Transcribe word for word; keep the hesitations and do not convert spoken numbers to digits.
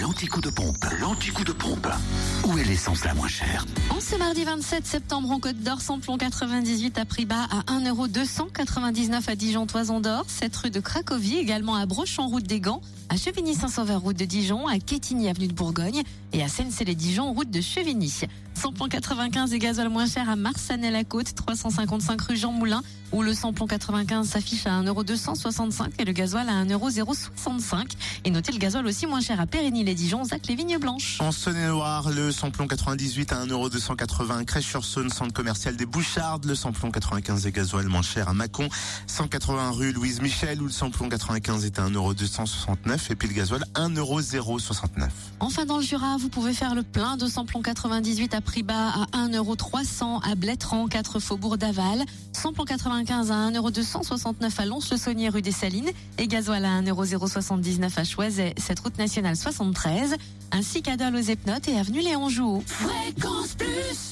L'anti-coup de pompe, l'anti-coup de pompe. Où est l'essence la moins chère? En ce mardi vingt-sept septembre, en Côte d'Or, samplon quatre-vingt-dix-huit à prix bas à un euro deux cent quatre-vingt-dix-neuf à Dijon, Toison d'Or, sept rue de Cracovie, également à Brochon, route des Gants, à Chevigny-Saint-Sauveur, route de Dijon, à Quétigny, avenue de Bourgogne, et à Sensey-les-Dijon, route de Chevigny. Samplon quatre-vingt-quinze et gasoil moins cher à Marsanais-la-Côte, trois cent cinquante-cinq rue Jean Moulin, où le samplon quatre-vingt-quinze s'affiche à un euro deux cent soixante-cinq et le gasoil à un euro soixante-cinq. Et notez le gasoil aussi moins cher à Périgny-les-Dijon, Zac, les Vignes Blanches. En Saône-et-Loire, le samplon quatre-vingt-dix-huit à un euro deux cent quatre-vingts, Crèche-sur-Saône, centre commercial des Bouchardes, le samplon quatre-vingt-quinze et gasoil moins cher à Mâcon, cent quatre-vingts rue Louise Michel, où le samplon quatre-vingt-quinze est à un euro deux cent soixante-neuf et puis le gasoil un euro soixante-neuf. Enfin dans le Jura, vous pouvez faire le plein de samplon quatre-vingt-dix-huit à prix bas à un euro trois cents à Blétran, quatre faubourg d'Aval, samplon quatre-vingt-quinze à un euro deux cent soixante-neuf à Lons-le-Saunier rue des Salines et gasoil à un euro soixante-dix-neuf à Choiset, cette route nationale soixante-treize, ainsi qu'à Dole aux Epnotes et avenue Léon Jouot. Fréquence Plus.